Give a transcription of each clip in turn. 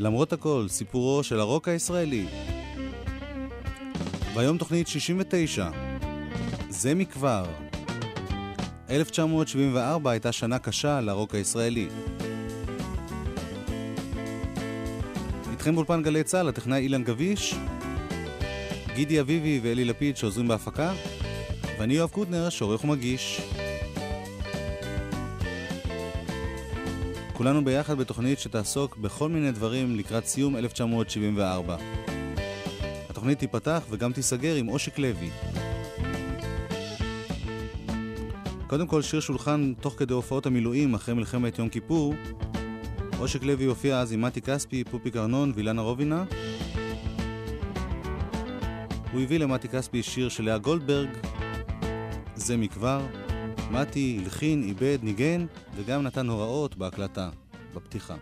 למרות הכל, סיפורו של הרוק הישראלי. והיום תוכנית 69. זה מכבר. 1974 הייתה שנה קשה לרוק הישראלי. איתכם באולפן גלי צה"ל, הטכנאי אילן גביש, גידי אביבי ואלי לפיד שעוזרים בהפקה, ואני יואב קוטנר שעורך ומגיש. כולנו ביחד בתוכנית שתעסוק בכל מיני דברים לקראת סיום 1974. התוכנית תיפתח וגם תיסגר עם אושיק לוי. קודם כל שיר שולחן תוך כדי הופעות המילואים אחרי מלחמת יום כיפור. אושיק לוי הופיע אז עם מתי קספי, פופי קרנון ואילנה רובינה. הוא הביא למתי קספי שיר של אה גולדברג, זה מכבר. מתי הלחין, איבד, ניגן וגם נתן הוראות בהקלטה, בפתיחה.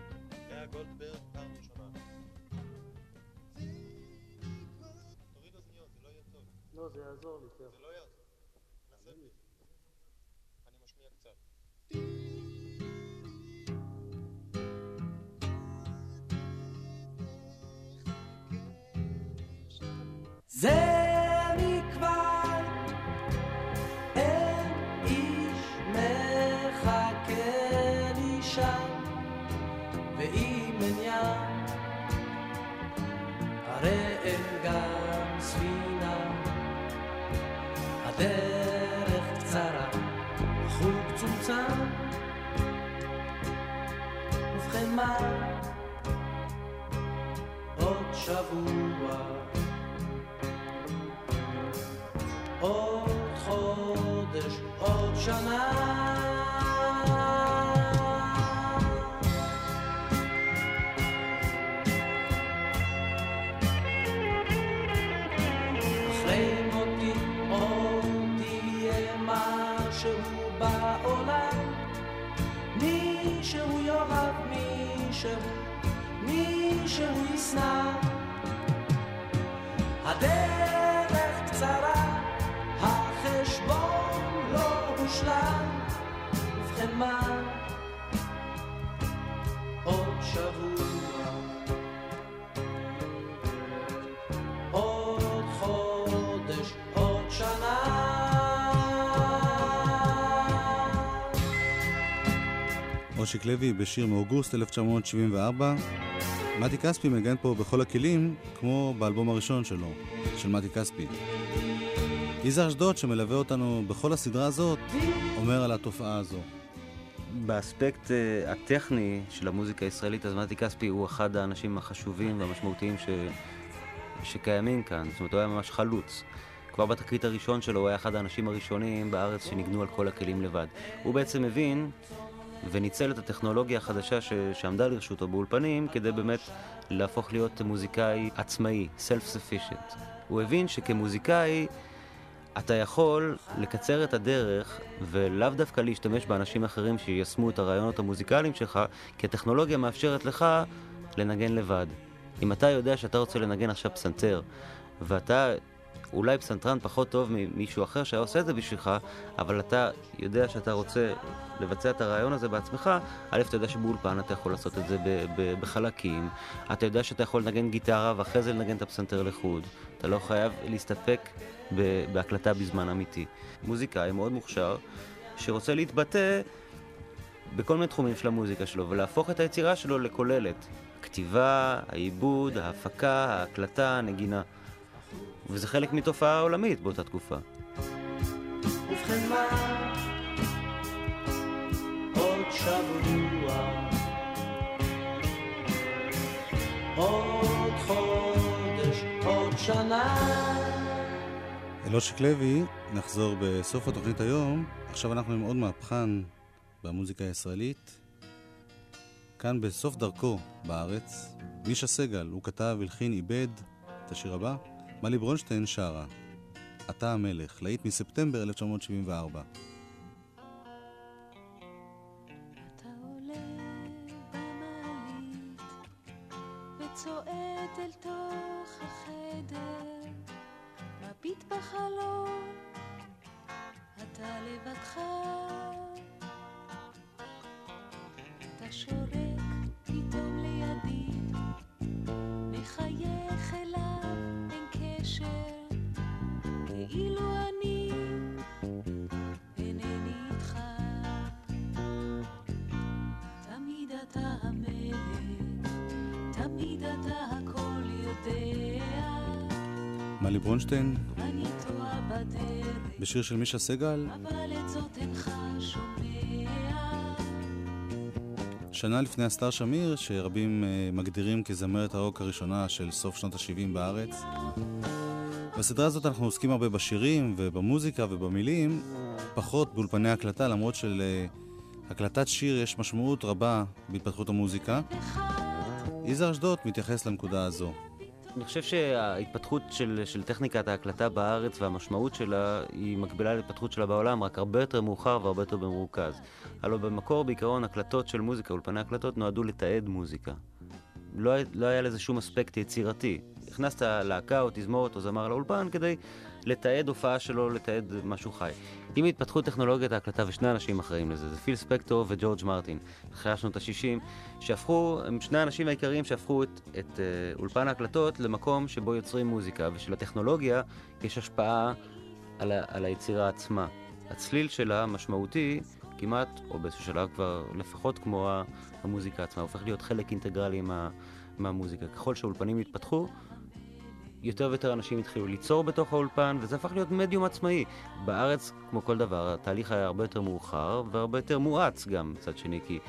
אושיק לוי בשיר מאוגוסט 1974. מתי כספי מגן פה בכל הכלים, כמו באלבום הראשון שלו, של מתי כספי. יזהר אשדות, שמלווה אותנו בכל הסדרה הזאת, אומר על התופעה הזו. באספקט הטכני של המוזיקה הישראלית, אז מתי כספי הוא אחד האנשים החשובים והמשמעותיים שקיימים כאן. זאת אומרת, הוא היה ממש חלוץ. כבר בתקליט הראשון שלו, הוא היה אחד האנשים הראשונים בארץ שניגנו על כל הכלים לבד. הוא בעצם מבין וניצל את הטכנולוגיה החדשה שעמדה לרשותו באולפנים כדי באמת להפוך להיות מוזיקאי עצמאי, self-sufficient. הוא הבין שכמוזיקאי אתה יכול לקצר את הדרך ולאו דווקא להשתמש באנשים אחרים שישמו את הרעיונות המוזיקליים שלך, כי הטכנולוגיה מאפשרת לך לנגן לבד. אם אתה יודע שאתה רוצה לנגן עכשיו פסנתר ואתה אולי פסנתרן פחות טוב ממישהו אחר שהיה עושה את זה בשבילך, אבל אתה יודע שאתה רוצה לבצע את הרעיון הזה בעצמך, א', אתה יודע שבאולפן אתה יכול לעשות את זה בחלקים, אתה יודע שאתה יכול לנגן גיטרה ואחרי זה לנגן את הפסנתר לחוד, אתה לא חייב להסתפק בהקלטה בזמן אמיתי. מוזיקאי מאוד מוכשר שרוצה להתבטא בכל מיני תחומים של המוזיקה שלו ולהפוך את היצירה שלו לכוללת, הכתיבה, העיבוד, ההפקה, ההקלטה, הנגינה. וזה חלק מתופעה עולמית באותה תקופה. ובכן מה? עוד שבוע, עוד חודש, עוד שנה. אל אושיק לוי נחזור בסוף התוכנית היום. עכשיו אנחנו עם עוד מהפכן במוזיקה הישראלית. כאן בסוף דרכו בארץ, מישה סגל, הוא כתב, הלחין, איבד את השיר הבא. מלי ברונשטיין שרה, אתה המלך, להיט מספטמבר 1974. אתה עולה במעלית וצועד אל תוך החדר, מביט בחלום, אתה לבדך, אתה שורק פתאום לידי, מלי ברונשטיין, בשיר של משה סגל, שנה לפני אסתר שמיר, שרבים מגדירים כזמרת הרוק הראשונה של סוף שנות ה-70 בארץ. בסדרה הזאת אנחנו עוסקים הרבה בשירים ובמוזיקה ובמילים, פחות באולפני הקלטה, למרות של הקלטת שיר יש משמעות רבה בהתפתחות המוזיקה. יזהר אשדות מתייחס לנקודה הזו. אני חושב שההתפתחות של טכניקת ההקלטה בארץ והמשמעות שלה היא מקבילה להתפתחות שלה בעולם, רק הרבה יותר מאוחר והרבה יותר במרוכז. הלוא במקור בעיקרון הקלטות של מוזיקה, אולפני הקלטות, נועדו לתעד מוזיקה. לא היה לזה שום אספקט יצירתי. הכנסת להקה או תזמורת או זמר לאולפן כדי לתעד הופעה שלו, לתעד משהו חי. אם התפתחו טכנולוגיית ההקלטה, ושני אנשים אחראים לזה, זה פיל ספקטור וג'ורג' מרטין, אחרי שנות ה-60, הם שני האנשים העיקריים שהפכו את אולפן ההקלטות למקום שבו יוצרים מוזיקה, ושלטכנולוגיה יש השפעה על היצירה עצמה. הצליל שלה משמעותי כמעט, או באיזשהו שלב כבר לפחות כמו המוזיקה עצמה, הופך להיות חלק אינטגרלי מהמוזיקה. ככל שהאולפנים התפתחו, יותר ויותר אנשים התחילו ליצור בתוך האולפן, וזה הפך להיות מדיום עצמאי. בארץ, כמו כל דבר, התהליך היה הרבה יותר מאוחר, והרבה יותר מואץ גם, מצד שני, כי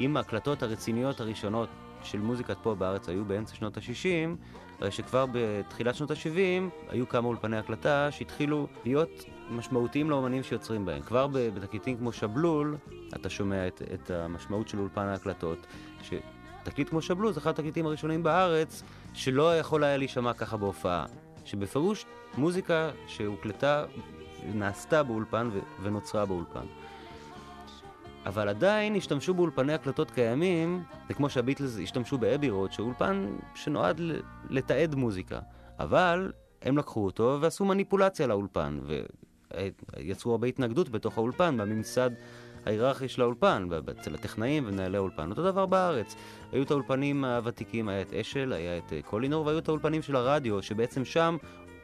אם ההקלטות הרציניות הראשונות של מוזיקת פה בארץ היו באמצע שנות ה-60, הרי שכבר בתחילת שנות ה-70 היו כמה אולפני הקלטה שהתחילו להיות משמעותיים לאומנים שיוצרים בהם. כבר בתקליטים כמו שבלול, אתה שומע את המשמעות של אולפן ההקלטות, תקליט כמו שבלו, זה אחד התקליטים הראשונים בארץ שלא יכול היה להישמע ככה בהופעה, שבפירוש מוזיקה שהוקלטה, נעשתה באולפן ונוצרה באולפן. אבל עדיין השתמשו באולפני הקלטות קיימים, זה כמו שהביטלס השתמשו באבי רוד, שאולפן שנועד לתעד מוזיקה, אבל הם לקחו אותו ועשו מניפולציה לאולפן, ויצרו הרבה התנגדות בתוך האולפן, בממסד ההיררכי של האולפן, אצל הטכנאים ומנהלי האולפן. אותו דבר בארץ. היו את האולפנים הוותיקים, היה את אשל, היה את קולינור, והיו את האולפנים של הרדיו, שבעצם שם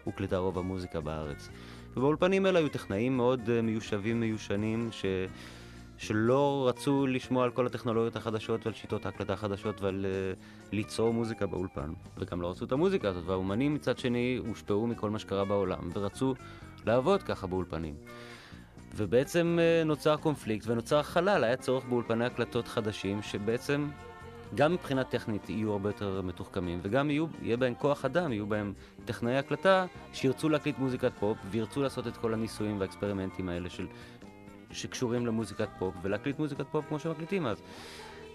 הוקלטה רוב המוזיקה בארץ. ובאולפנים האלה היו טכנאים מאוד מיושבים, מיושנים, שלא רצו לשמוע על כל הטכנולוגיות החדשות ועל שיטות ההקלטה החדשות ועל ליצור מוזיקה באולפן. וגם לא רצו את המוזיקה הזאת, והאומנים מצד שני הושפעו מכל מה שקרה בעולם, ורצו לעבוד ככה באולפנים. ובעצם נוצר קונפליקט ונוצר חלל, היה צורך באולפני הקלטות חדשים שבעצם גם מבחינה טכנית יהיו הרבה יותר מתוחכמים, וגם יהיה בהם כוח אדם, יהיו בהם טכנאי הקלטה שירצו להקליט מוזיקת פופ, וירצו לעשות את כל הניסויים והאקספרימנטים האלה שקשורים למוזיקת פופ, ולהקליט מוזיקת פופ כמו שמקליטים אז.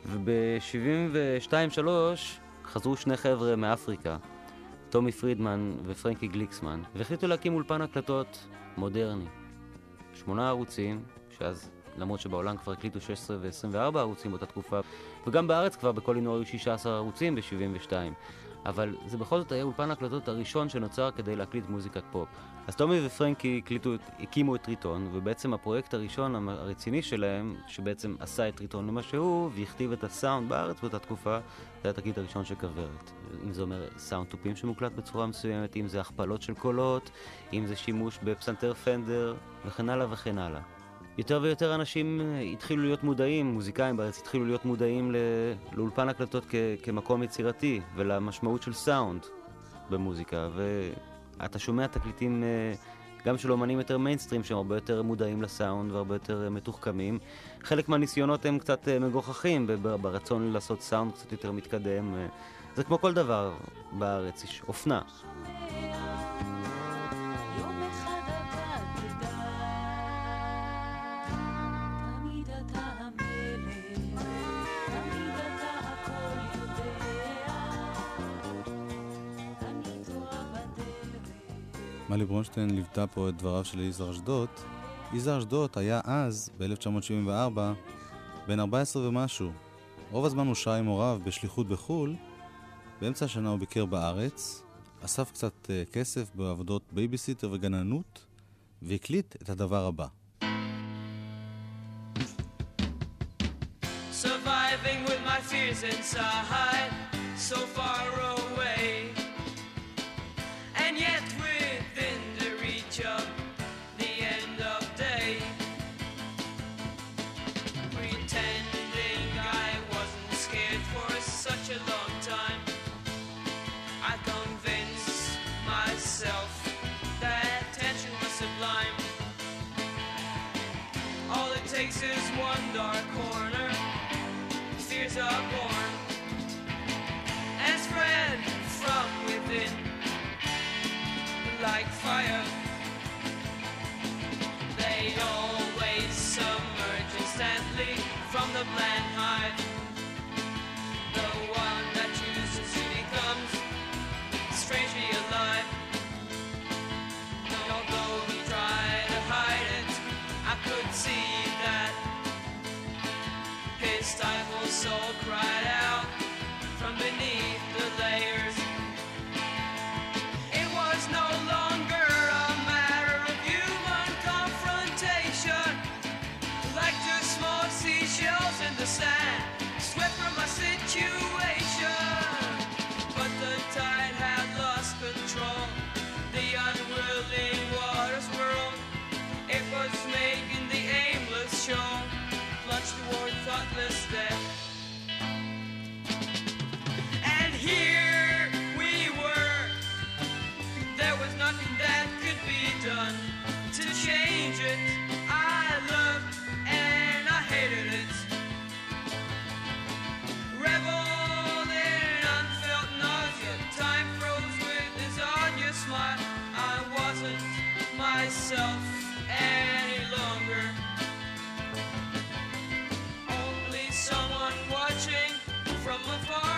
וב-72-3 חזרו שני חבר'ה מאפריקה, תומי פרידמן ופרנקי גליקסמן, והחליטו להקים אולפן הקלטות מודרני. 8 ערוצים, שאז, למרות שבעולם כבר הקליטו 16 ו-24 ערוצים באותה תקופה, וגם בארץ כבר בקולינור היו 16 ערוצים ב-72, אבל זה בכל זאת היה אולפן ההקלטות הראשון שנוצר כדי להקליט מוזיקת פופ. אז תומי ופרנקי הקימו את ריטון, ובעצם הפרויקט הראשון הרציני שלהם, שבעצם עשה את ריטון למה שהוא, והכתיב את הסאונד בארץ באותה תקופה, זה התקליט הראשון של כוורת. אם זה אומר סאונד טופים שמוקלט בצורה מסוימת, אם זה הכפלות של קולות, אם זה שימוש בפסנתר פנדר, וכן הלאה וכן הלאה. יותר ויותר אנשים התחילו להיות מודעים, מוזיקאים בארץ התחילו להיות מודעים לאולפן הקלטות כמקום יצירתי, ולמשמעות של סאונד במוזיקה, ואתה שומע תקליטים גם של אומנים יותר מיינסטרים, שהם הרבה יותר מודעים לסאונד והרבה יותר מתוחכמים. חלק מהניסיונות הם קצת מגוחכים ברצון לעשות סאונד קצת יותר מתקדם. זה כמו כל דבר בארץ, יש אופנה. מלי ברונשטיין ליוותה פה את דבריו של יזהר אשדות. יזהר אשדות היה אז, ב-1974, בן 14 ומשהו. רוב הזמן הוא שעה עם הוריו בשליחות בחול. באמצע השנה הוא ביקר בארץ, אסף קצת כסף בעבודות בייביסיטר וגננות, והקליט את הדבר הבא. Surviving with my fears inside, so far away, and yet within the reach of the end of day, pretending I wasn't scared for such a long time. I convince myself takes his one dark corner, steers upborn, and spread from within like fire. They always submerge instantly from the bland hide. The one that chooses to become strangely alive. Although we try to hide it, I could see that his stifled soul cried out from beneath the layers. It was no longer a matter of human confrontation, like two small seashells in the sand, swept from my situation. But the tide had lost control, the unwilling waters whirled. It was making the aimless shoal plunge toward thoughtless death. Here we were, there was nothing that could be done to change it. I loved and I hated it, reveled in unfelt nausea. Time froze with his onion smile. I wasn't myself any longer, only someone watching from afar.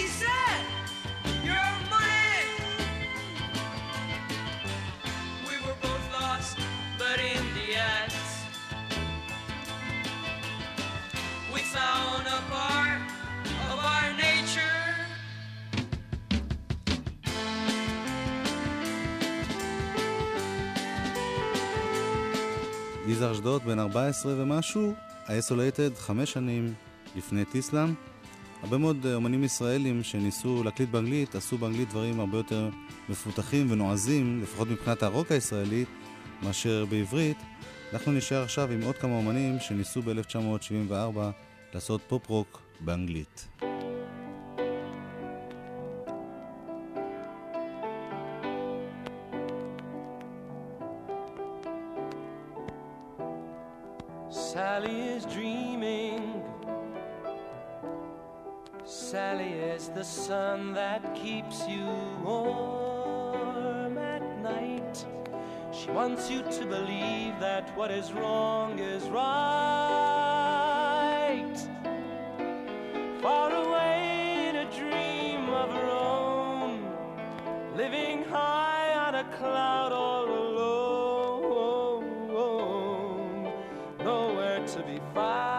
He said, "Your money." We were both lost, but in the end, we found a part of our nature. יזהר אשדות בן 14 ומשהו, האיסולייטד 5 שנים לפני טיסלאם. הרבה מאוד אומנים ישראלים שניסו להקליט באנגלית, עשו באנגלית דברים הרבה יותר מפותחים ונועזים, לפחות מבחינת הרוק הישראלי, מאשר בעברית. אנחנו נשאר עכשיו עם עוד כמה אומנים שניסו ב-1974 לעשות פופ-רוק באנגלית. Sally is dreaming. Sally is the sun that keeps you warm at night. She wants you to believe that what is right. Far away in a dream of her own, living high on a cloud all alone, nowhere to be found.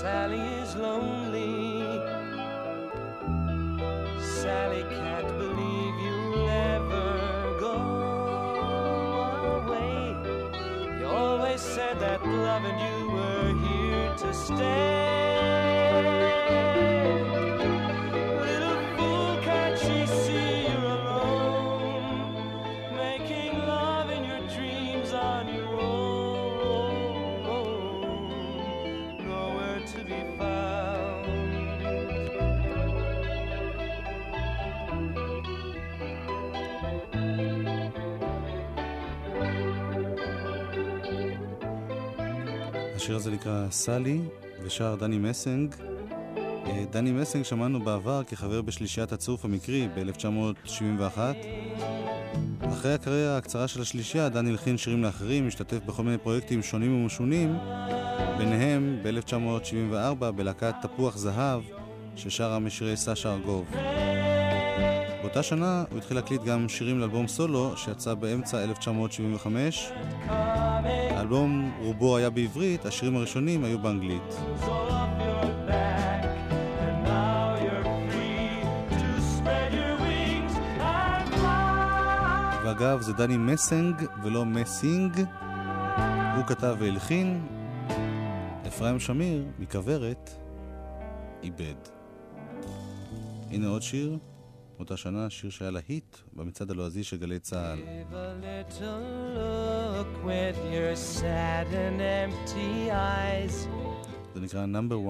Sally is lonely. Sally can't believe you'll ever go away. You always said that love and you were here to stay. השיר הזה נקרא סלי, ושר דני מסינג. דני מסינג שמענו בעבר כחבר בשלישיית הצורף המקרי ב-1971. אחרי הקריירה הקצרה של השלישייה, דני הלחין שירים לאחרים, השתתף בכל מיני פרויקטים שונים ומשונים, ביניהם ב-1974 בלהקת תפוח זהב, ששרה משירי סשה ארגוב. באותה שנה הוא התחיל להקליט גם שירים לאלבום סולו, שיצא באמצע 1975. האלבום רובו היה בעברית, השירים הראשונים היו באנגלית. ואגב, זה דני מסינג ולא מסינג. הוא כתב והלחין. אפרים שמיר מכוורת איבד. הנה עוד שיר באותה שנה, שיר שהיה להיט במצעד הלועזי של גלי צה"ל. Give a little look with your sad and empty eyes. זה נקרא number one. Give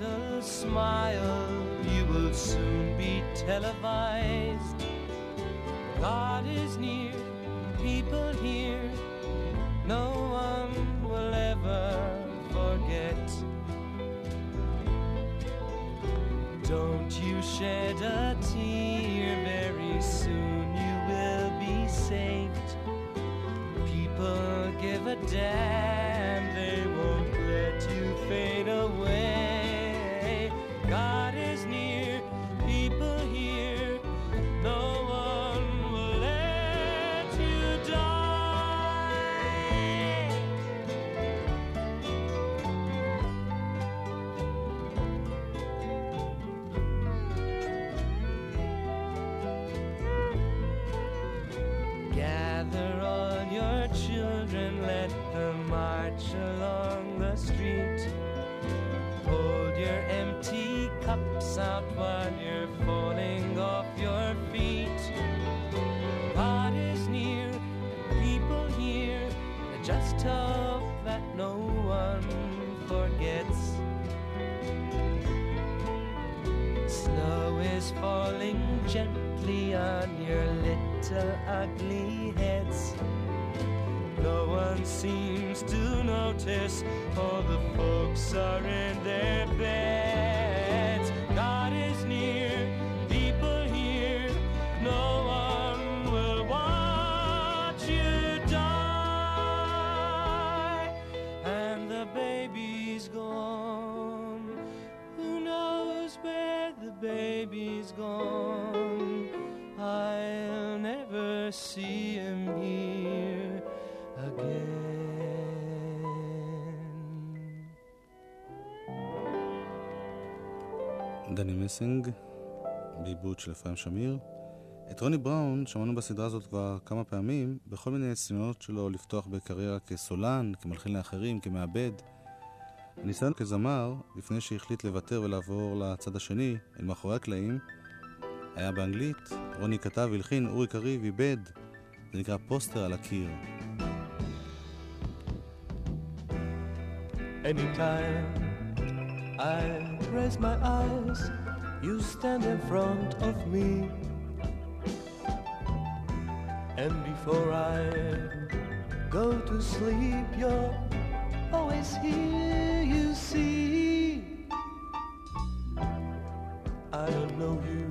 a little smile, you will soon be televised. God is near, people here, no one will ever forget. Don't you shed a tear, very soon you will be saved. People give a damn, they won't let you fade away. God is near, people here, no one will let you die. Gather all your children, let them march along the street. Hold your empty cups out while you're falling off your feet. God is near, and people here, and just hope that no one forgets. Snow is falling gently on your little ugly heads. No one seems to notice, all the folks are in their beds. God is near, people here, no one will watch you die. And the baby's gone, who knows where the baby's gone? I'll never see him here. דני מסינג בעיבוד של אפרים שמיר. את רוני בראון שמענו בסדרה הזאת כבר כמה פעמים בכל מיני סצנות שלו לפתוח בקריירה כסולן, כמלחין לאחרים, כמעבד. ניסיון כזמר לפני שהחליט לוותר ולעבור לצד השני אל מאחורי הקלעים היה באנגלית. רוני כתב, הלחין, אורי קרי ועיבד. זה נקרא פוסטר על הקיר. Anytime I raise my eyes, you stand in front of me. And before I go to sleep, you're always here, you see. I don't know you,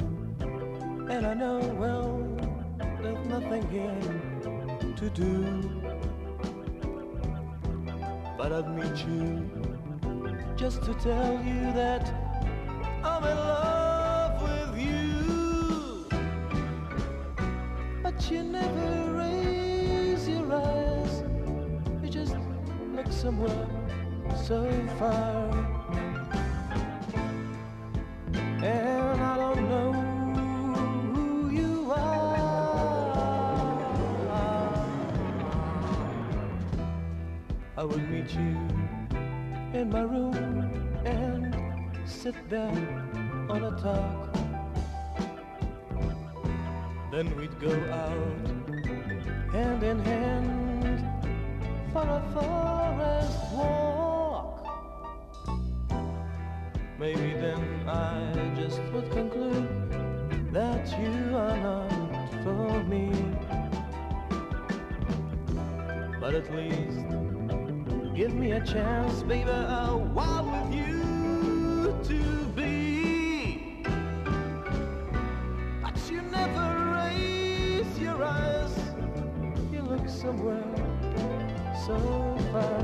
and I know well, there's nothing here to do. But I'd meet you just to tell you that I'm in love with you. But you never raise your eyes, you just look somewhere so far. And I don't know who you are. I will meet you in my room and sit there on a talk. Then we'd go out hand in hand for a forest walk. Maybe then I just would conclude that you are not for me. But at least give me a chance, baby, I want with you to be. But you never raise your eyes, you look somewhere so far.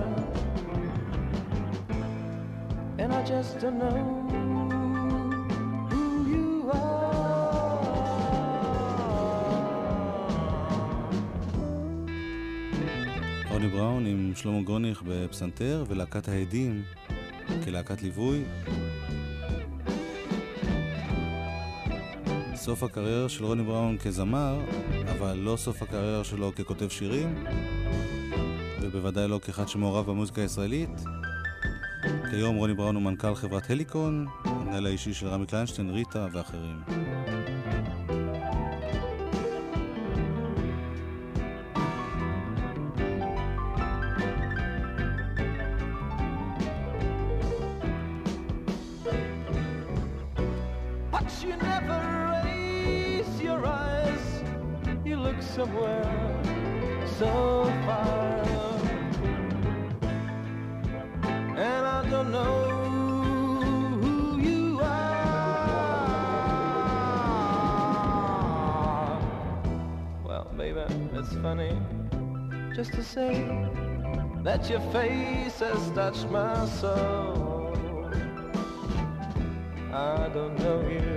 And I just don't know who you are. רוני בראון עם שלמה גוניך בפסנתר ולהקת העדים כלהקת ליווי. סוף הקריירה של רוני בראון כזמר, אבל לא סוף הקריירה שלו ככותב שירים, ובוודאי לא כאחד שמעורב במוזיקה הישראלית. כיום רוני בראון הוא מנכ"ל חברת הליקון, המנהל האישי של רמי קליינשטיין, ריטה ואחרים. somewhere so far, and I don't know. It's funny just to say that your face has touched my soul. I don't know you,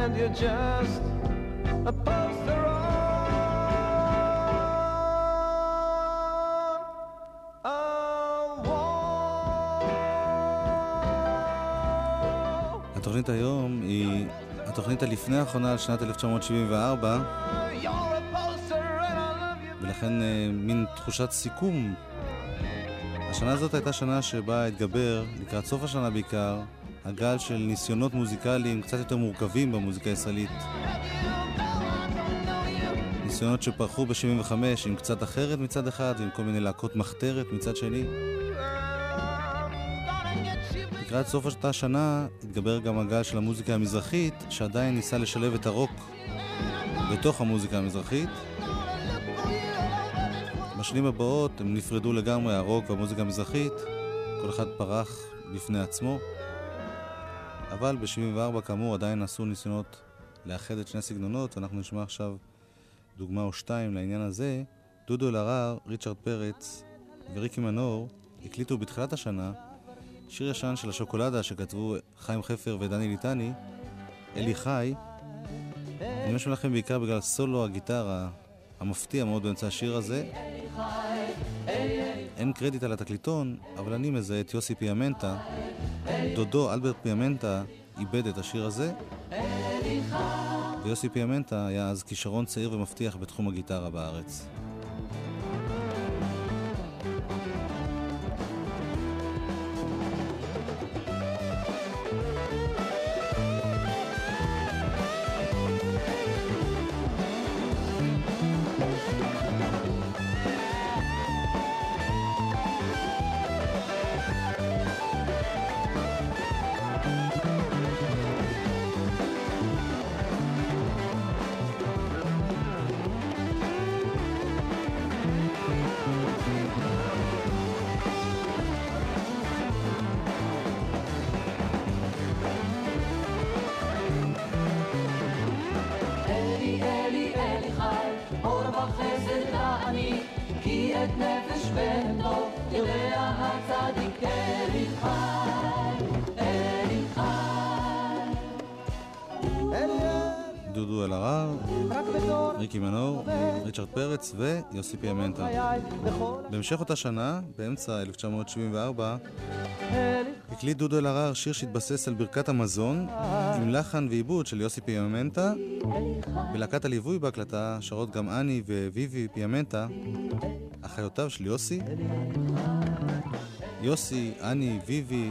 and you're just a poster on a wall. התוכנית היום היא התוכנית הלפני האחרונה על שנת 1974, ולכן מין תחושת סיכום. השנה הזאת הייתה שנה שבה התגבר, לקראת סוף השנה בעיקר, הגל של ניסיונות מוזיקליים קצת יותר מורכבים במוזיקה הישראלית. ניסיונות שפרחו ב-75 עם קצת אחרת מצד אחד, ועם כל מיני להקות מחתרת מצד שני. לקראת סוף השנה התגבר גם הגל של המוזיקה המזרחית, שעדיין ניסה לשלב את הרוק בתוך המוזיקה המזרחית. בשנים הבאות הם נפרדו לגמרי, הרוק והמוזיקה המזרחית, כל אחד פרח בפני עצמו, אבל ב-74 כאמור עדיין עשו ניסיונות לאחד את שני סגנונות, ואנחנו נשמע עכשיו דוגמה או שתיים לעניין הזה. דודו אלהרר, ריצ'רד פרץ וריקי מנור הקליטו בתחילת השנה שיר ישן של השוקולדה שכתבו חיים חפר ודני ליטני, אלי חי. אני משמע לכם בעיקר בגלל סולו הגיטרה המפתיע מאוד באמצע השיר הזה. אין קרדיט על התקליטון, אבל אני מזהה את יוסי פיאמנטה. דודו אלברט פיאמנטה איבד את השיר הזה, ויוסי פיאמנטה היה אז כישרון צעיר ומבטיח בתחום הגיטרה בארץ. דודו אלהרר, ריקי מנור, ריצ'רד פרץ ויוסי פיאמנטה. בהמשך אותה שנה, באמצע 1974, הקליט דודו אלהרר שיר שהתבסס על ברכת המזון עם לחן ועיבוד של יוסי פיאמנטה. בלהקת הליווי בהקלטה שרות גם אני וויבי פיאמנטה, אחיותיו של יוסי. יוסי, אני, ויבי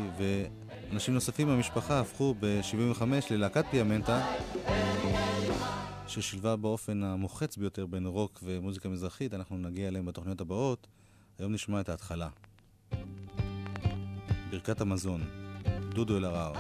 ואנשים נוספים במשפחה הפכו ב-75 ללהקת פיאמנטה, ששילבה באופן המוחץ ביותר בין רוק ומוזיקה מזרחית. אנחנו נגיע אליהם בתוכניות הבאות. היום נשמע את ההתחלה. ברכת המזון, דודו אלהרר.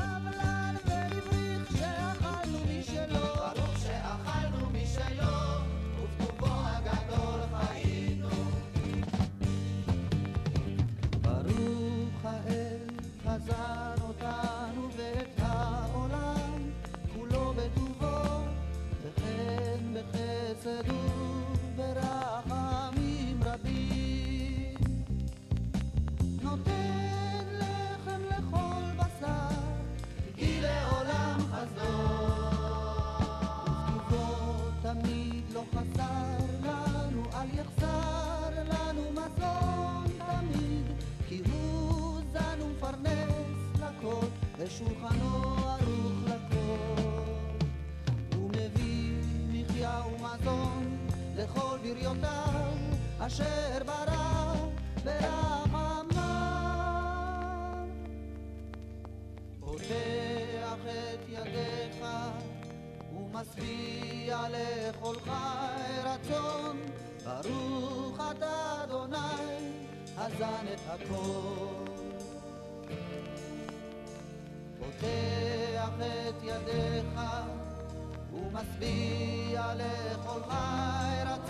שולחנו ערוך לכל, הוא מביא מחיה ומזון לכל בריותיו אשר ברא ברחמיו. פותח את ידיך ומשביע לאכולך רצון, ברוך אתה אדוני הזן את הכל. פותח את ידיך ומשביע לכל חי רצון,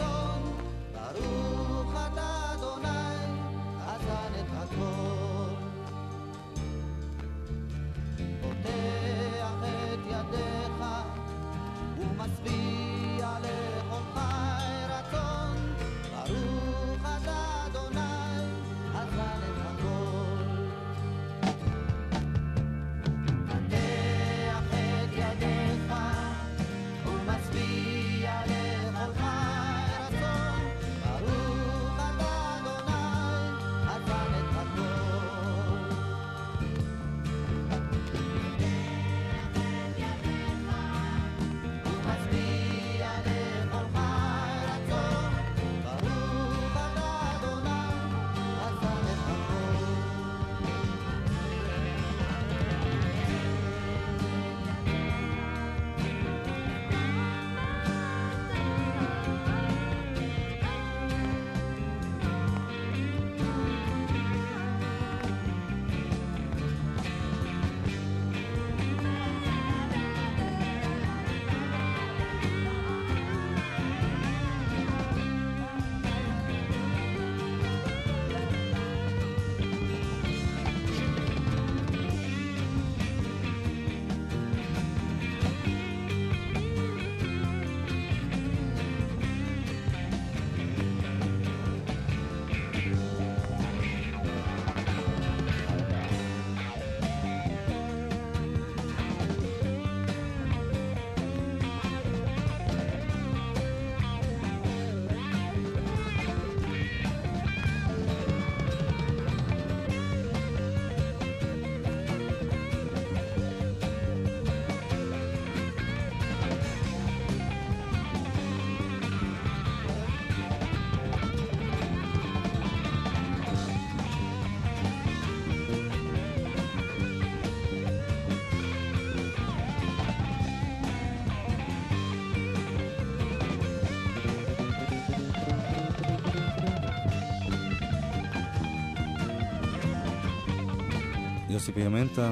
יוסי פיאמנטה,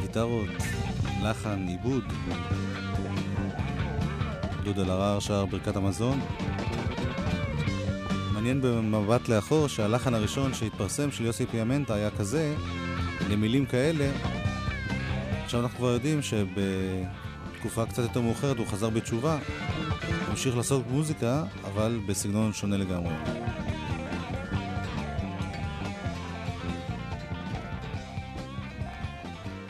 גיטרות, לחן, עיבוד. דודו אלהרר שר ברכת המזון. מעניין במבט לאחור שהלחן הראשון שהתפרסם של יוסי פיאמנטה היה כזה, למילים כאלה. עכשיו אנחנו כבר יודעים שבתקופה קצת יותר מאוחרת הוא חזר בתשובה, המשיך לעסוק במוזיקה, אבל בסגנון שונה לגמרי.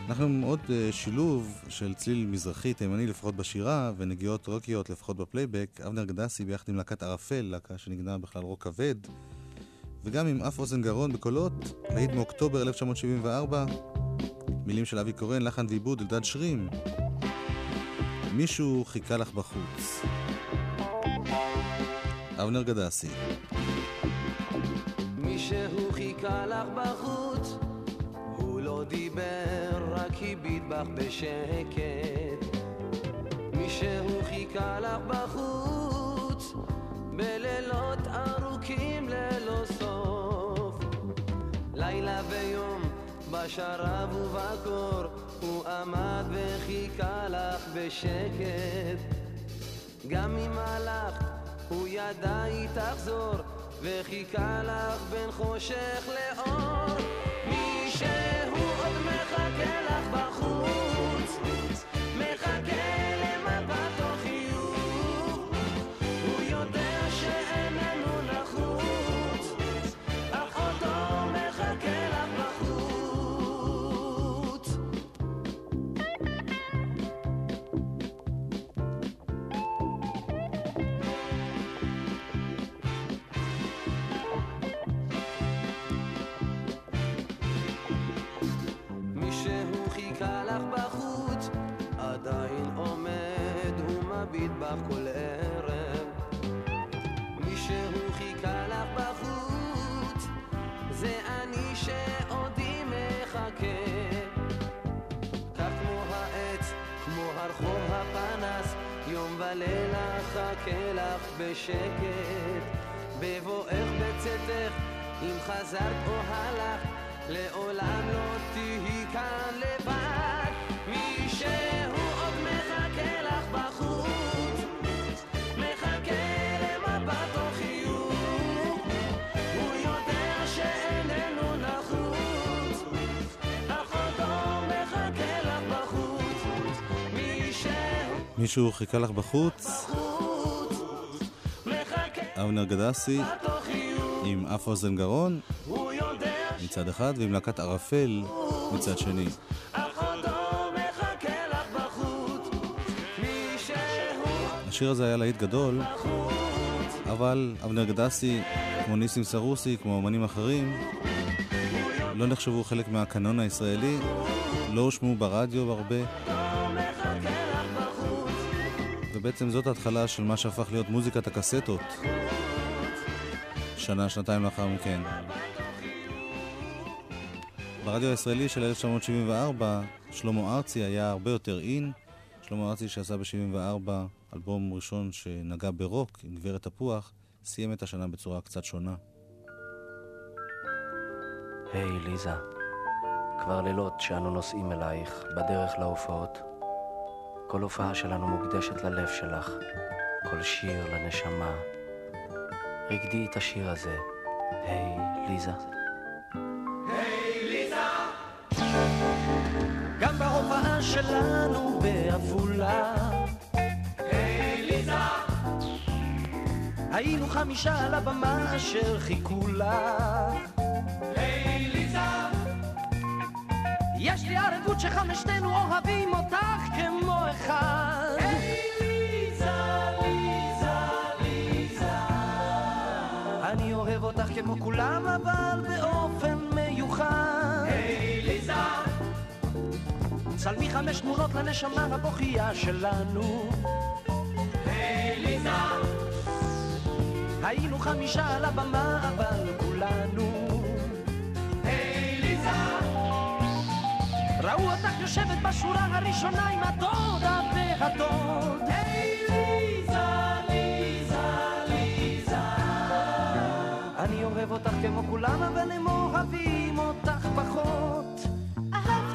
אנחנו עוד שילוב של צליל מזרחי תימני לפחות בשירה ונגיעות רוקיות לפחות בפלייבק. אבנר גדסי ביחד עם להקת ערפל, להקה שנגנה בכלל רוק כבד, וגם עם אף אוזן גרון בקולות, להיט מאוקטובר 1974, מילים של אבי קורן, לחן ועיבוד אלדד שרים. מישהו חיכה לך בחוץ. אבנר גדסי. מישהו חיכה לך בחוץ, הוא לא דיבר, רק הביט בך בשקט. מישהו חיכה לך בחוץ, בלילות ארוכים ללא סוף. לילה ויום, בשרב ובקור, הוא עמד וחיכה לך בשקט. גם אם הלכת, הוא ידע היא תחזור, וחיכה לך בין חושך לאור. מישהו עוד מחכה לך בחוץ, מחכה למבט או חיוך, הוא יודע שאיננו נחוץ, אך אותו מחכה לך בחוץ. ביט בך כל ערב, מישהו חיכה לך בחוץ, זה אני שעודי מחכה. כך כמו העץ, כמו הרחוב הפנס, יום ולילה חכה לך בשקט. בבואך בצאתך, אם חזרת או הלכת, לעולם לא תהי כאן לבד. מישהו עוד מחכה לך בחוץ, מישהו חיכה לך בחוץ. אבנר גדסי עם אף אוזן גרון מצד אחד ועם להקת ערפל מצד שני. השיר הזה היה להיט גדול, אבל אבנר גדסי, כמו ניסים סרוסי, כמו אמנים אחרים, לא נחשבו חלק מהקנון הישראלי, לא הושמעו ברדיו הרבה, ובעצם זאת ההתחלה של מה שהפך להיות מוזיקת הקסטות שנה, שנתיים לאחר מכן. ברדיו הישראלי של 1974 שלמה ארצי היה הרבה יותר אין. שלמה ארצי שעשה ב-74 אלבום ראשון שנגע ברוק עם גברת תפוח, סיים את השנה בצורה קצת שונה. היי ליזה, כבר לילות שאנו נוסעים אלייך בדרך להופעות. כל הופעה שלנו מוקדשת ללב שלך, כל שיר לנשמה. רקדי את השיר הזה, היי ליזה. היי ליזה. גם בהופעה שלנו בעפולה, היי ליזה. היינו 5 על הבמה אשר חיכו לך, היי ליזה. יש לי ערבות שחמשתנו אוהבים אותך כמו אחד. היי ליזה, ליזה, ליזה, אני אוהב אותך כמו כולם אבל באופן מיוחד. היי ליזה, צלמי 5 תמונות לנשמה הבוכייה שלנו. היי ליזה, היינו 5 על הבמה אבל כולנו. היי ליזה, ראו אותך יושבת בשורה הראשונה עם הדודה והדוד. היי ליזה, ליזה, ליזה, אני אוהב אותך כמו כולם אבל הם אוהבים אותך פחות. אהב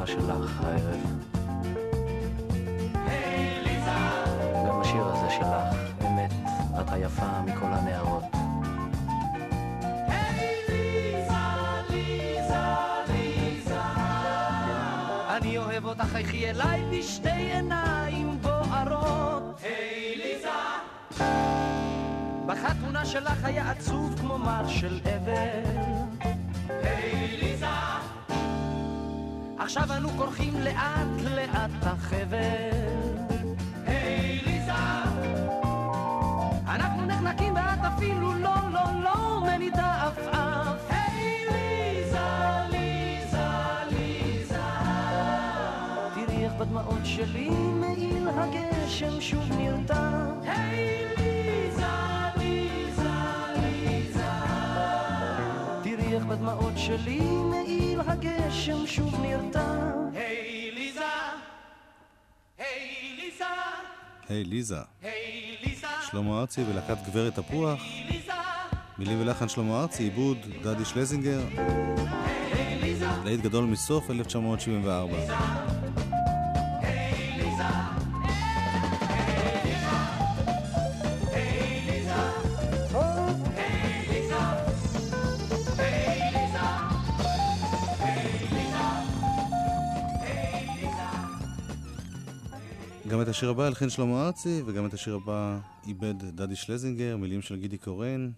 הנפלא שלך הערב. גם השיר הזה שלך, אמת, את היפה מכל הנערות. אני אוהב אותך, חייכי אליי בשתי עיניים בוערות. בחתונה שלך היה עצוב כמו מר של אבל. עכשיו אנו קורחים לאט לאט החבל. אנחנו נחנקים ואת אפילו לא, לא, לא מנידה אף. תראי איך בדמעות שלי מעיל הגשם שוב נרתע. תראי איך בדמעות שלי מעיל הגשם שוב נרתע. היי ליזה, שלמה ארצי ולהקת גברת תפוח, מילים ולחן שלמה ארצי, עיבוד דדי שלזינגר, להיט גדול מסוף 1974. גם את השיר הבא הלחין שלמה ארצי, וגם את השיר הבא איבד דדי שלזינגר, מילים של גידי קורן.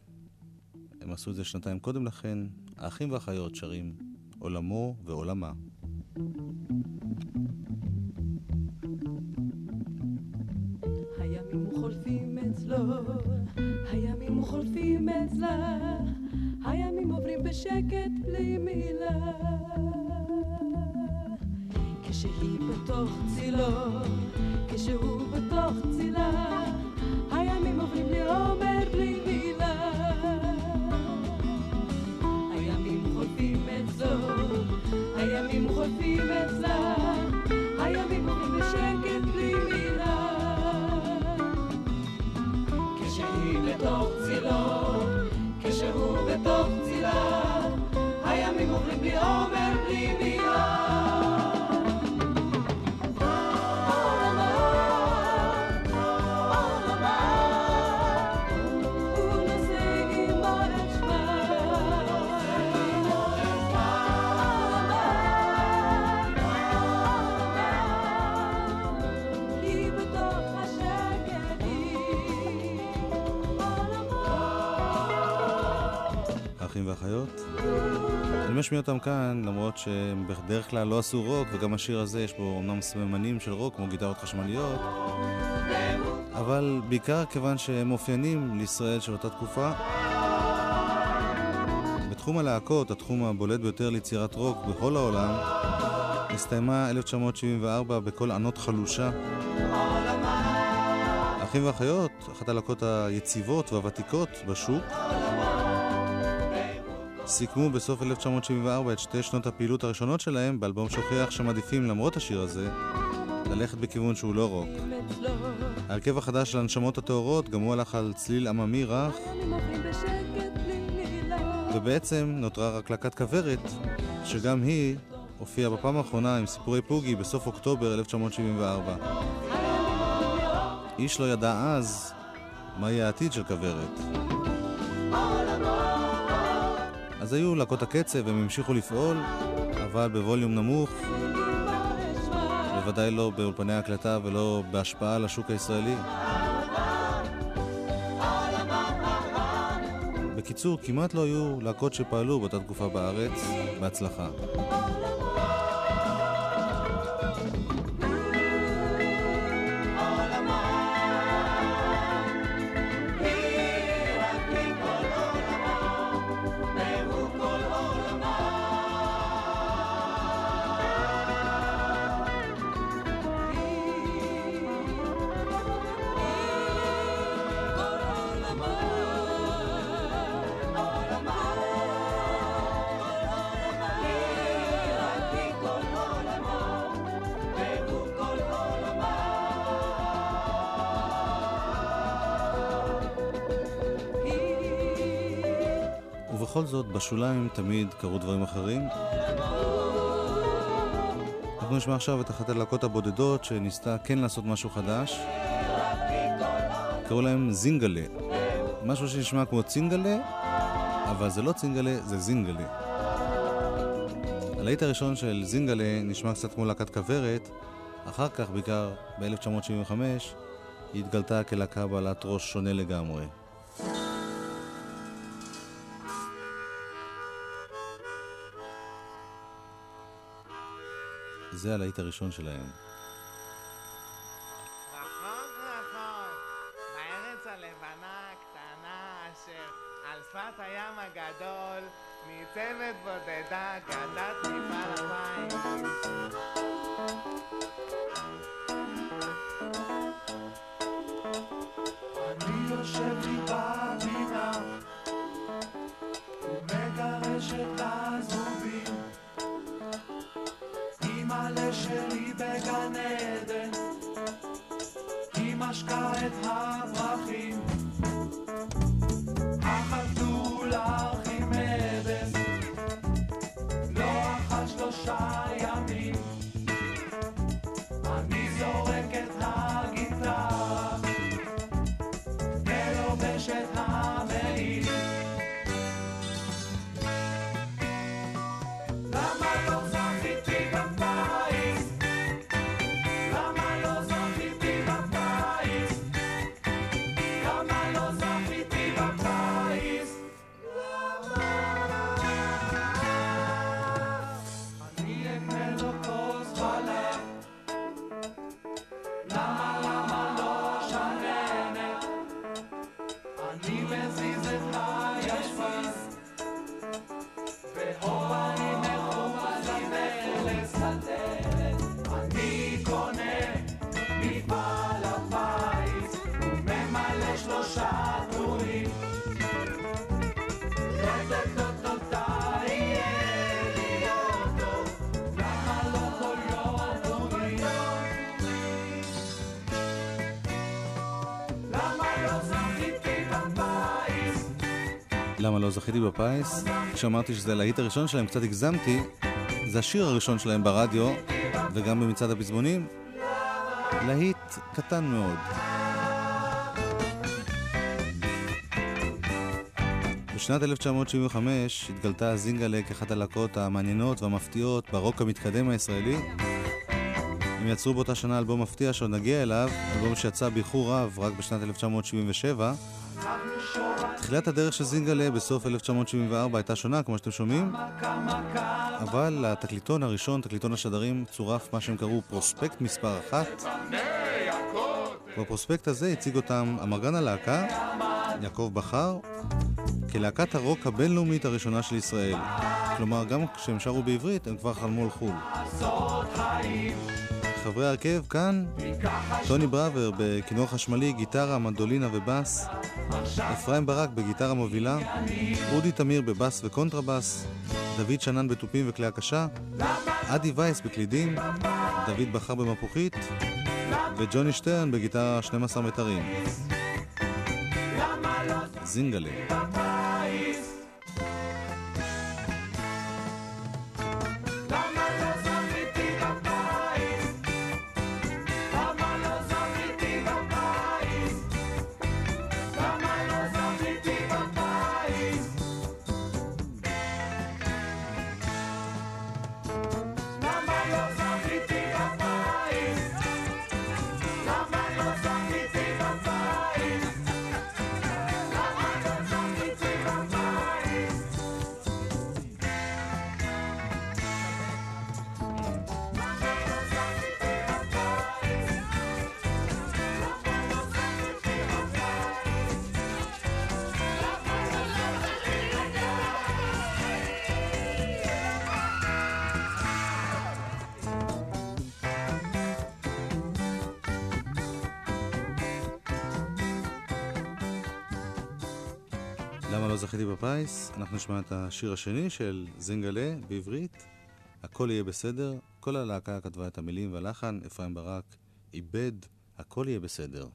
הם עשו את זה שנתיים קודם לכן. האחים והאחיות שרים עולמו ועולמה. הימים חולפים אצלו, הימים חולפים אצלה, הימים עוברים בשקט בלי מילה. כשהיא בתוך צילו, כשהוא בתוך צילה, הימים עוברים לי עומר בלי מילה. הימים חולפים אצלו, הימים חולפים אצלה, הימים עוברים בשקט בלי מילה. כשהיא בתוך צילו, כשהוא בתוך צילה, הימים עוברים לי עומר בלי מילה. והחיות. אני משמיע אותם כאן, למרות שהם בדרך כלל לא עשו רוק, וגם השיר הזה יש בו אמנם סממנים של רוק, כמו גיטרות חשמליות, אבל בעיקר כיוון שהם אופיינים לישראל של אותה תקופה. בתחום הלהקות, התחום הבולט ביותר ליצירת רוק בכל העולם, הסתיימה 1974 בכל ענות חלושה. האחים והחיות, אחת הלהקות היציבות והוותיקות בשוק, סיכמו בסוף 1974 את שתי שנות הפעילות הראשונות שלהם באלבום שהוכיח שמעדיפים למרות השיר הזה ללכת בכיוון שהוא לא רוק. ההרכב החדש של הנשמות הטהורות גם הוא הלך על צליל עממי רך, ובעצם נותרה רק להקת כוורת שגם היא הופיעה בפעם האחרונה עם סיפורי פוגי בסוף אוקטובר 1974. איש לא ידע אז מה יהיה העתיד של כוורת. אז היו להקות הקצב, הם המשיכו לפעול, אבל בווליום נמוך, בוודאי לא באולפני ההקלטה ולא בהשפעה על השוק הישראלי. בקיצור, כמעט לא היו להקות שפעלו באותה תקופה בארץ בהצלחה. בכל זאת, בשוליים תמיד קרו דברים אחרים. אנחנו נשמע עכשיו את אחת הלהקות הבודדות שניסתה כן לעשות משהו חדש. קראו להם זינגלה. משהו שנשמע כמו צינגלה, אבל זה לא צינגלה, זה זינגלה. הלהיט הראשון של זינגלה נשמע קצת כמו להקת כברת, אחר כך בעיקר ב-1975 היא התגלתה כלהקה בעלת ראש שונה לגמרי. זה הלהיט הראשון שלהם. נכון, בארץ הלבנה הקטנה אשר על שפת הים הגדול ניצבת בודדה גדת מפעל המים. אני יושב לי בבינה ומגרשת לזובים מלא שלי בגן עדן היא משקה את הפרחים החתול ארכימדס לא אחת שלושה ימים אני זורק את הגיטרה ולובש את המעיל למה לא זכיתי בפרח למה לא זכיתי בפיס? כשאמרתי שזה הלהיט הראשון שלהם, קצת הגזמתי. זה השיר הראשון שלהם ברדיו, וגם במצעד הפזמונים. להיט קטן מאוד. בשנת 1975 התגלתה זינגלה כאחת הלהקות המעניינות והמפתיעות ברוק המתקדם הישראלי. הם יצרו באותה שנה אלבום מפתיע שעוד נגיע אליו, אלבום שיצא באיחור רב רק בשנת 1977. תחילת הדרך של זינגלה בסוף 1974 הייתה שונה, כמו שאתם שומעים, אבל לתקליטון הראשון, תקליטון השדרים, צורף מה שהם קראו פרוספקט מספר 1. בפרוספקט הזה הציג אותם אמרגן הלהקה, יעקב בחר, כלהקת הרוק הבינלאומית הראשונה של ישראל. כלומר, גם כשהם שרו בעברית, הם כבר חלמו לחול. חברי הרכב כאן, טוני בראבר בכינור חשמלי, גיטרה, מנדולינה ובאס, אפרים ברק בגיטרה מובילה, אודי תמיר בבאס וקונטרבאס, דוד שנן בתופים וכלי הקשה, אדי וייס בקלידים, דוד בחר במפוחית, וג'וני שטרן בגיטרה 12 מטרים. זינגלה. זכיתי בפייס, אנחנו נשמע את השיר השני של זינגלה בעברית, הכל יהיה בסדר, כל הלהקה כתבה את המילים והלחן, אפרים ברק איבד, הכל יהיה בסדר.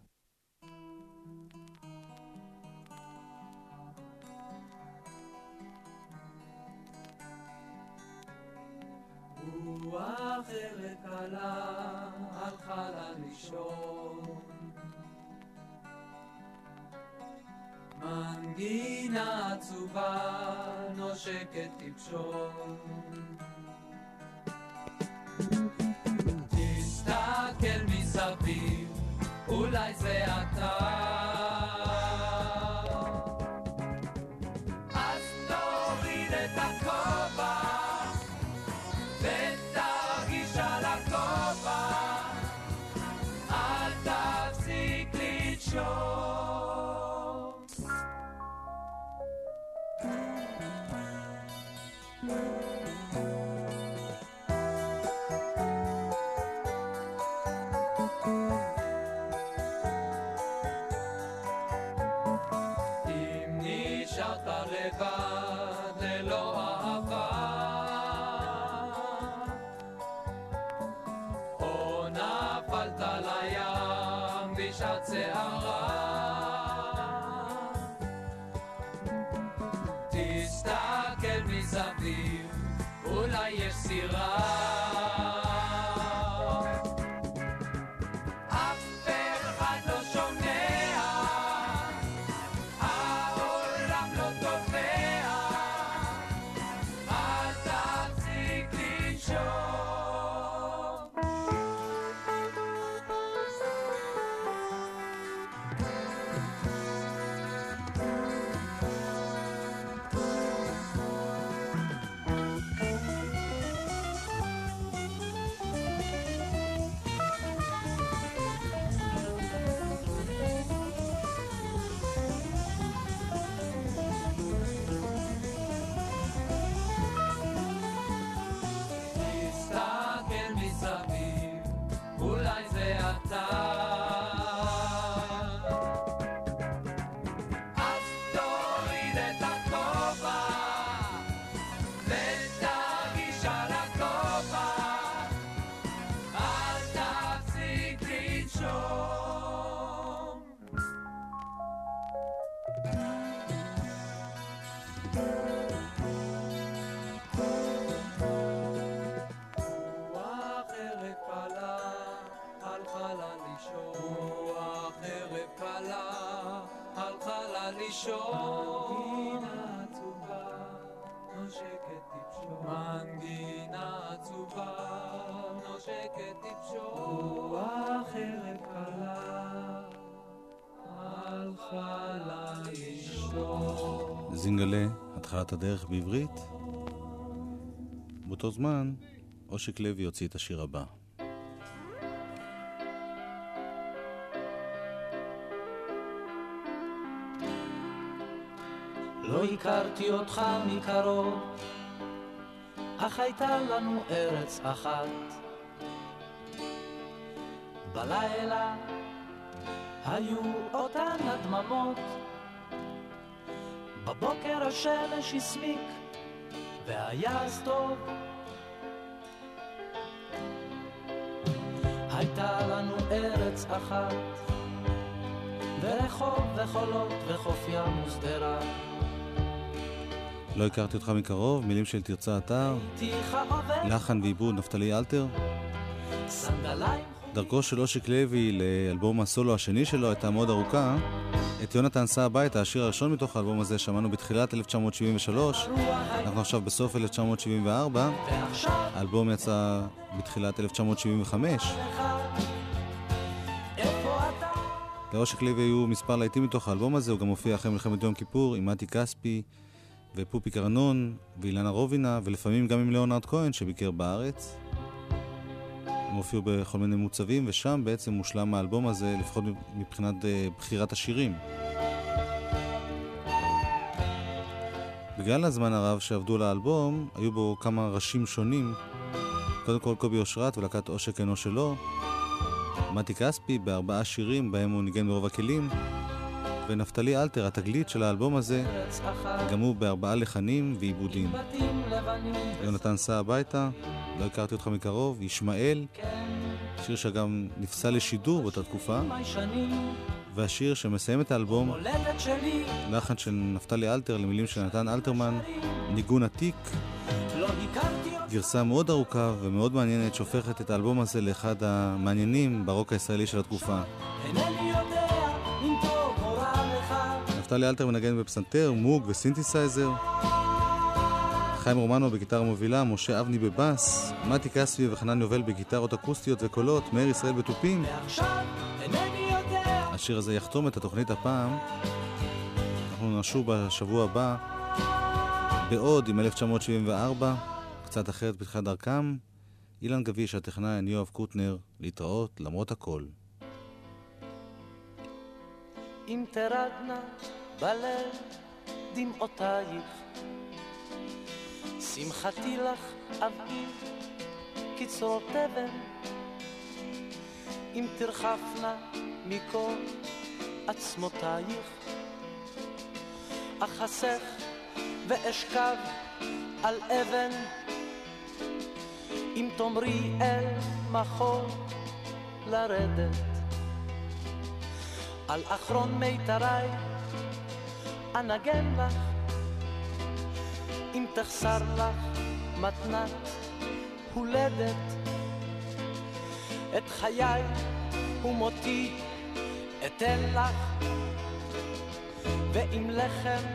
וואו החלק עלה, התחלה לישון. מנגינה עצובה, נושקת טיפשון. תסתכל מסביב, אולי זה אתה. זינגלה, התחלת הדרך בעברית. באותו זמן, אושיק לוי הוציא את השיר הבא. לא הכרתי אותך מקרוב, אך הייתה לנו ארץ אחת. בלילה היו אותן הדממות, בבוקר השמש הסמיק והיה אז טוב. הייתה לנו ארץ אחת ורחוב וחולות וחוף ים ושדרה. לא הכרתי אותך מקרוב, מילים של תרצה אתר, לחן ועיבוד נפתלי אלתר. דרכו של אושיק לוי לאלבום הסולו השני שלו הייתה מאוד ארוכה. את יונתן סע הביתה, השיר הראשון מתוך האלבום הזה, שמענו בתחילת 1973, אנחנו עכשיו בסוף 1974, האלבום יצא בתחילת 1975. לאושיק לוי היו מספר להיטים מתוך האלבום הזה, הוא גם הופיע אחרי מלחמת יום כיפור עם מתי כספי ופופי קרנון ואילנה רובינה, ולפעמים גם עם ליאונרד כהן שביקר בארץ. הם הופיעו בכל מיני מוצבים, ושם בעצם מושלם האלבום הזה, לפחות מבחינת בחירת השירים. בגלל הזמן הרב שעבדו על האלבום, היו בו כמה ראשים שונים. קודם כל קובי אושרת ולהקת אושיק אינו שלו. מתי כספי ב4 שירים, בהם הוא ניגן ברוב הכלים. ונפתלי אלתר, התגלית של האלבום הזה, גם הוא ב4 לחנים ועיבודים. יונתן סע הביתה, לא הכרתי אותך מקרוב, ישמעאל, שיר שגם נפסל לשידור באותה תקופה, והשיר שמסיים את האלבום, לחן של נפתלי אלתר למילים של נתן אלתרמן, ניגון עתיק. גרסה מאוד ארוכה ומאוד מעניינת שהופכת את האלבום הזה לאחד המעניינים ברוק הישראלי של התקופה. נפתלי אלתר מנגן בפסנתר, מוג וסינתסייזר, חיים רומנו בגיטרה מובילה, משה אבני בבאס, מתי קספי וחנן יובל בגיטרות אקוסטיות וקולות, מאיר ישראל בטופים. השיר הזה יחתום את התוכנית הפעם. אנחנו נשוב בשבוע הבא בעוד עם 1974, קצת אחרת בתחילת דרכם. אילן גביש, הטכנאי, אני יואב קוטנר, להתראות למרות הכל. אם תרדנה בלב דמעותייך, שמחתי לך אביר קיצור תבן, אם תרחפנה מכל עצמותייך, אחסך ואשכב על אבן, אם תאמרי אל מחור לרדת, על אחרון מיתרי אנגן לך, אם תחסר לך מתנת הולדת, את חיי ומותי אתן לך, ואם לחם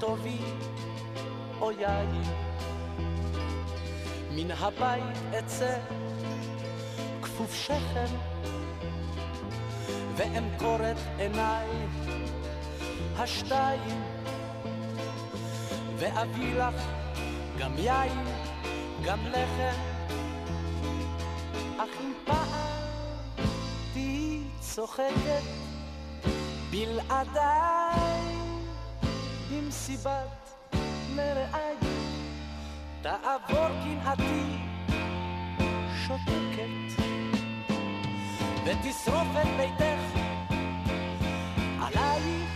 טובי או יאי, מן הבית אצא כפוף שכם, ואמקורת עיניי השתיים, ואביא לך גם יין גם לחם, אך אם פעם תהי צוחקת בלעדיי, עם סיבת מרעי תעבור קנעתי שותקת, ותשרוף את ביתך עליי.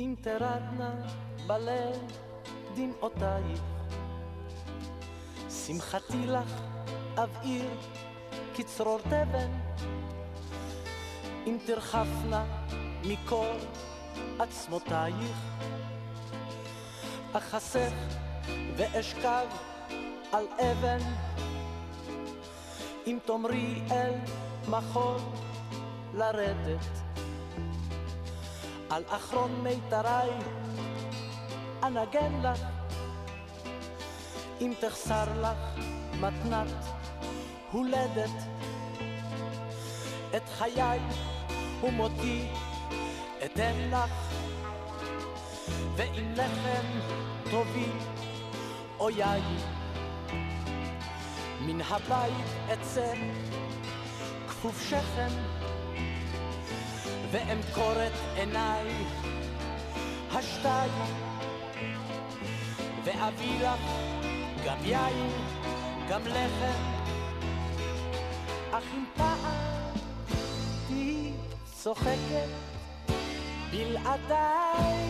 אם תרדנה בלב דמעותייך, שמחתי לך אבעיר כצרור תבן, אם תרחפנה מכל עצמותייך, אחסך ואשכב על אבן, אם תאמרי אל מחור לרדת, על אחרון מיתרי אנגן לך, אם תחסר לך מתנת הולדת, את חיי ומותי אתן לך, ואם לכם טובים או יאי, מן הבית אצל כפוף שכם, ואמקורת עיניי השתיים, ואביא לך גם יין, גם לחם, אך אם פעם תהי צוחקת בלעדיי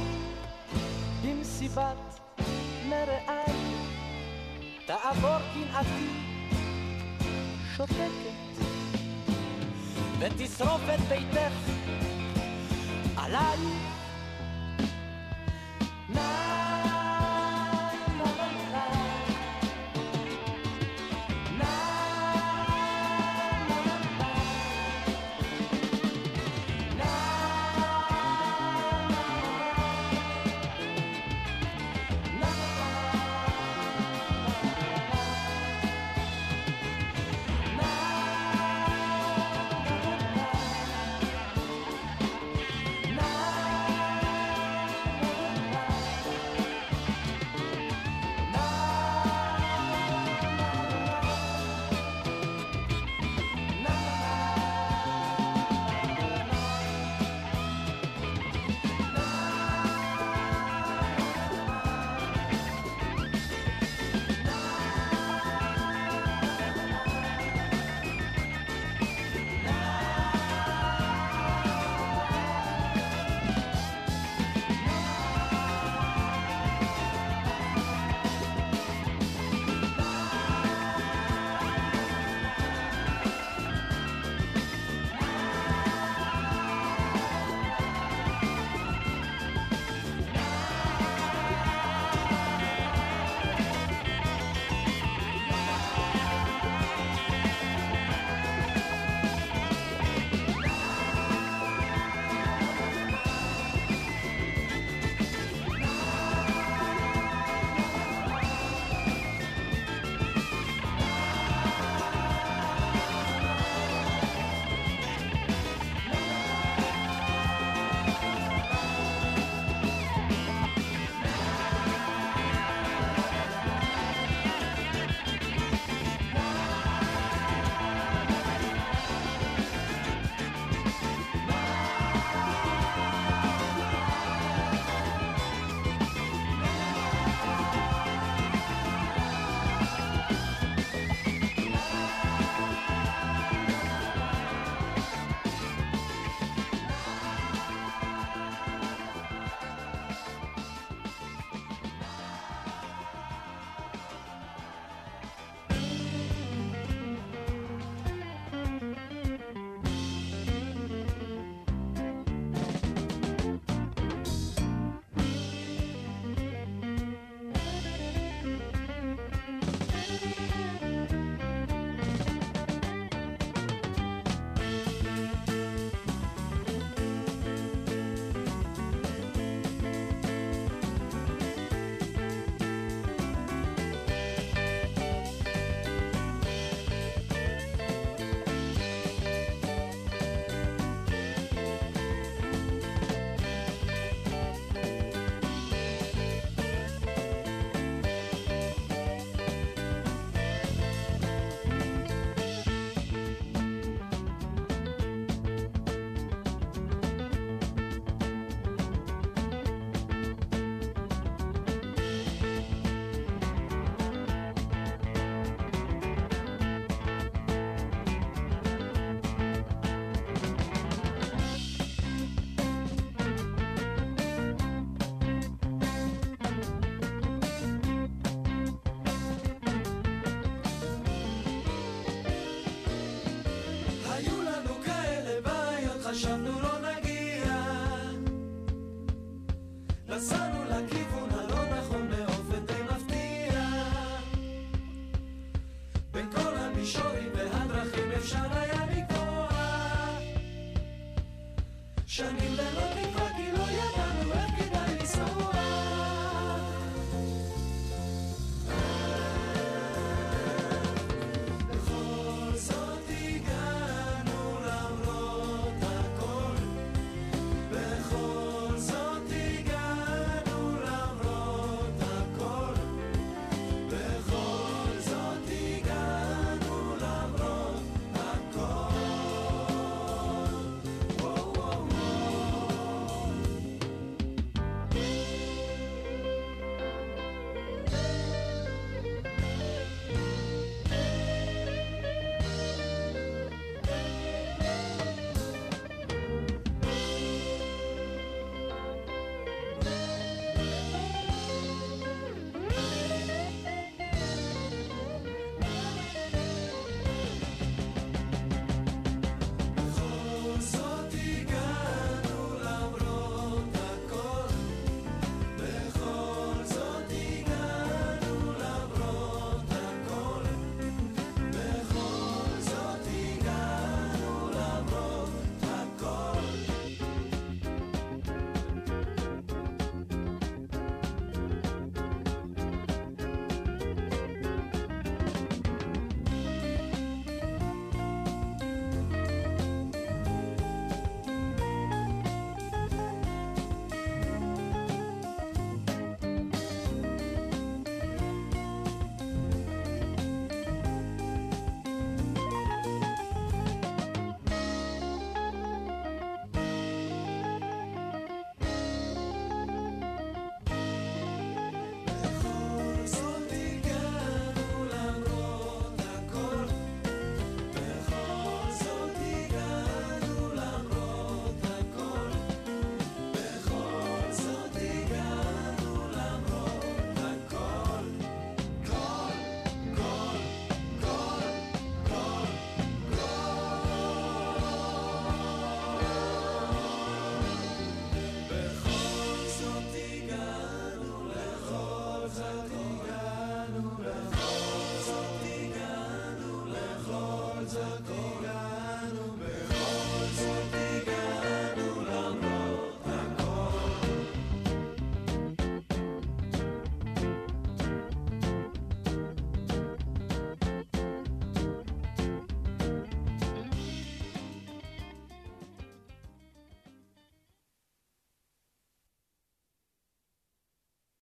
במסיבת מרעי, תעבור קנאתי שותקת ותשרוף את ביתך עליי. שנים ללא תקווה